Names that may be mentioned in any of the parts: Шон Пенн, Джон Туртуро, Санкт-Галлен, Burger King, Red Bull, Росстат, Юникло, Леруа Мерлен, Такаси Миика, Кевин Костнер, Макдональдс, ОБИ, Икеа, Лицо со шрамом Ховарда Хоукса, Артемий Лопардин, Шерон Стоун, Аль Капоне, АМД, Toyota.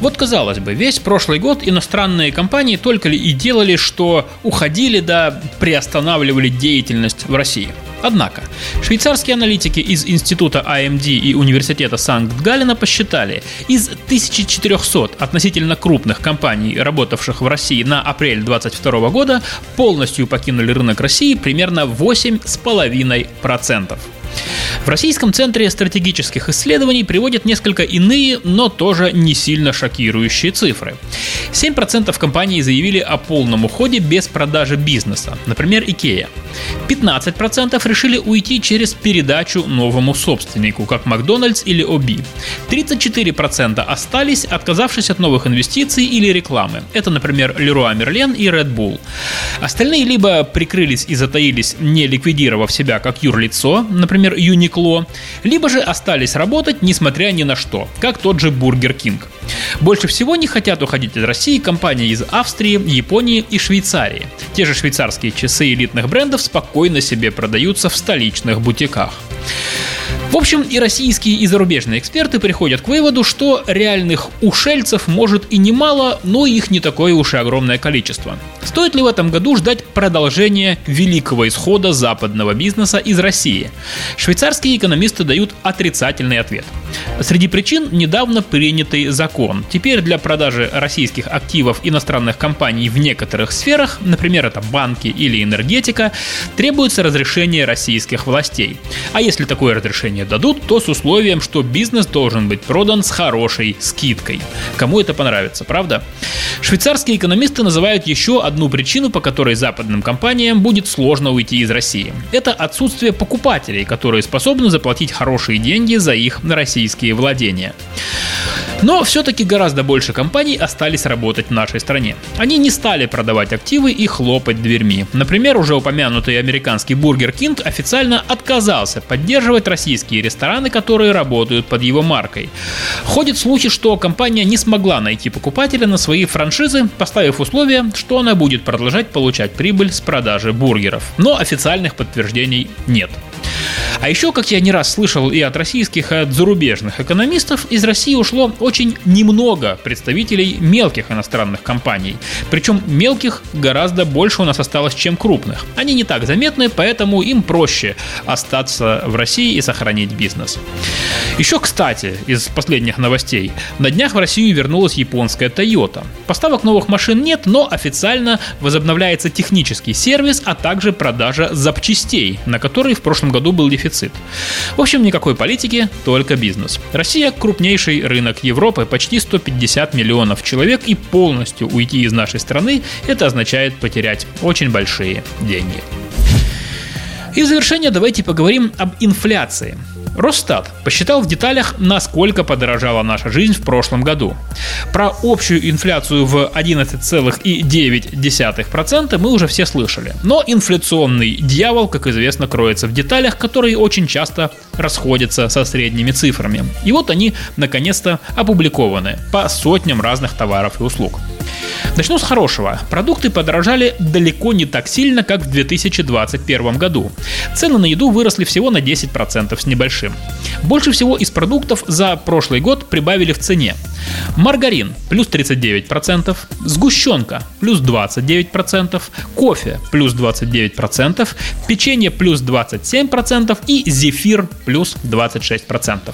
Вот, казалось бы, весь прошлый год иностранные компании только ли и делали, что уходили да приостанавливали деятельность в России. Однако, швейцарские аналитики из Института АМД и Университета Санкт-Галлена посчитали, из 1400 относительно крупных компаний, работавших в России на апрель 2022 года, полностью покинули рынок России примерно 8,5%. В Российском центре стратегических исследований приводят несколько иные, но тоже не сильно шокирующие цифры. 7% компаний заявили о полном уходе без продажи бизнеса, например, Икеа. 15% решили уйти через передачу новому собственнику, как Макдональдс или ОБИ. 34% остались, отказавшись от новых инвестиций или рекламы. Это, например, Леруа Мерлен и Red Bull. Остальные либо прикрылись и затаились, не ликвидировав себя как юрлицо, например, Юникло, либо же остались работать, несмотря ни на что, как тот же Burger King. Больше всего не хотят уходить из России компании из Австрии, Японии и Швейцарии. Те же швейцарские часы элитных брендов спокойно себе продаются в столичных бутиках. В общем, и российские, и зарубежные эксперты приходят к выводу, что реальных ушельцев может и немало, но их не такое уж и огромное количество. Стоит ли в этом году ждать продолжения великого исхода западного бизнеса из России? Швейцарские экономисты дают отрицательный ответ. Среди причин недавно принятый закон. Теперь для продажи российских активов иностранных компаний в некоторых сферах, например, это банки или энергетика, требуется разрешение российских властей. А если такое разрешение дадут, то с условием, что бизнес должен быть продан с хорошей скидкой. Кому это понравится, правда? Швейцарские экономисты называют еще одну причину, по которой западным компаниям будет сложно уйти из России. Это отсутствие покупателей, которые способны заплатить хорошие деньги за их российские владения. Но все-таки гораздо больше компаний остались работать в нашей стране. Они не стали продавать активы и хлопать дверьми. Например, уже упомянутый американский Burger King официально отказался поддерживать российские рестораны, которые работают под его маркой. Ходят слухи, что компания не смогла найти покупателя на свои франшизы, поставив условие, что она будет продолжать получать прибыль с продажи бургеров. Но официальных подтверждений нет. А еще, как я не раз слышал и от российских, и от зарубежных экономистов, из России ушло очень немного представителей мелких иностранных компаний. Причем мелких гораздо больше у нас осталось, чем крупных. Они не так заметны, поэтому им проще остаться в России и сохранить бизнес. Еще, кстати, из последних новостей. На днях в Россию вернулась японская Toyota. Поставок новых машин нет, но официально возобновляется технический сервис, а также продажа запчастей, на которые в прошлом году был дефицит. В общем, никакой политики, только бизнес. Россия – крупнейший рынок Европы, почти 150 миллионов человек, и полностью уйти из нашей страны – это означает потерять очень большие деньги. И в завершение давайте поговорим об инфляции. Росстат посчитал в деталях, насколько подорожала наша жизнь в прошлом году. Про общую инфляцию в 11,9% мы уже все слышали. Но инфляционный дьявол, как известно, кроется в деталях, которые очень часто расходятся со средними цифрами. И вот они, наконец-то, опубликованы по сотням разных товаров и услуг. Начну с хорошего. Продукты подорожали далеко не так сильно, как в 2021 году. Цены на еду выросли всего на 10% с небольшим. Больше всего из продуктов за прошлый год прибавили в цене. Маргарин – плюс 39%, сгущенка – плюс 29%, кофе – плюс 29%, печенье – плюс 27% и зефир – плюс 26%.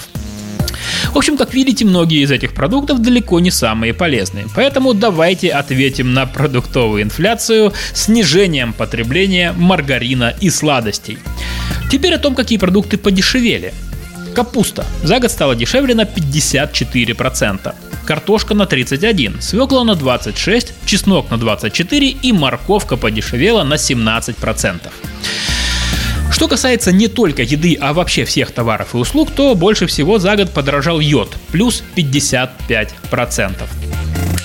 В общем, как видите, многие из этих продуктов далеко не самые полезные. Поэтому давайте ответим на продуктовую инфляцию снижением потребления маргарина и сладостей. Теперь о том, какие продукты подешевели. Капуста за год стала дешевле на 54%. Картошка на 31%, свекла на 26%, чеснок на 24% и морковка подешевела на 17%. Что касается не только еды, а вообще всех товаров и услуг, то больше всего за год подорожал йод – плюс 55%.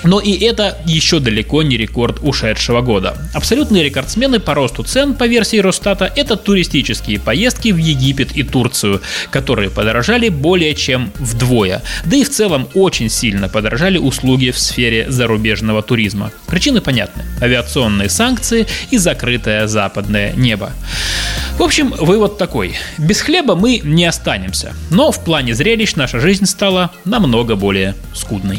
Но и это еще далеко не рекорд ушедшего года. Абсолютные рекордсмены по росту цен, по версии Росстата, это туристические поездки в Египет и Турцию, которые подорожали более чем вдвое. Да и в целом очень сильно подорожали услуги в сфере зарубежного туризма. Причины понятны. Авиационные санкции и закрытое западное небо. В общем, вывод такой. Без хлеба мы не останемся. Но в плане зрелищ наша жизнь стала намного более скудной.